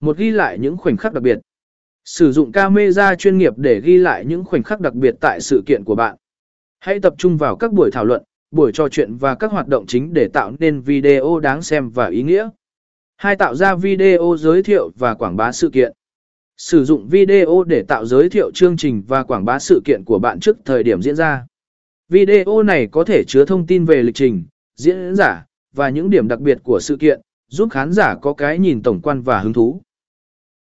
Một, ghi lại những khoảnh khắc đặc biệt. Sử dụng camera chuyên nghiệp để ghi lại những khoảnh khắc đặc biệt tại sự kiện của bạn. Hãy tập trung vào các buổi thảo luận, buổi trò chuyện và các hoạt động chính để tạo nên video đáng xem và ý nghĩa. 2. Tạo ra video giới thiệu và quảng bá sự kiện. Sử dụng video để tạo giới thiệu chương trình và quảng bá sự kiện của bạn trước thời điểm diễn ra. Video này có thể chứa thông tin về lịch trình, diễn giả và những điểm đặc biệt của sự kiện, giúp khán giả có cái nhìn tổng quan và hứng thú.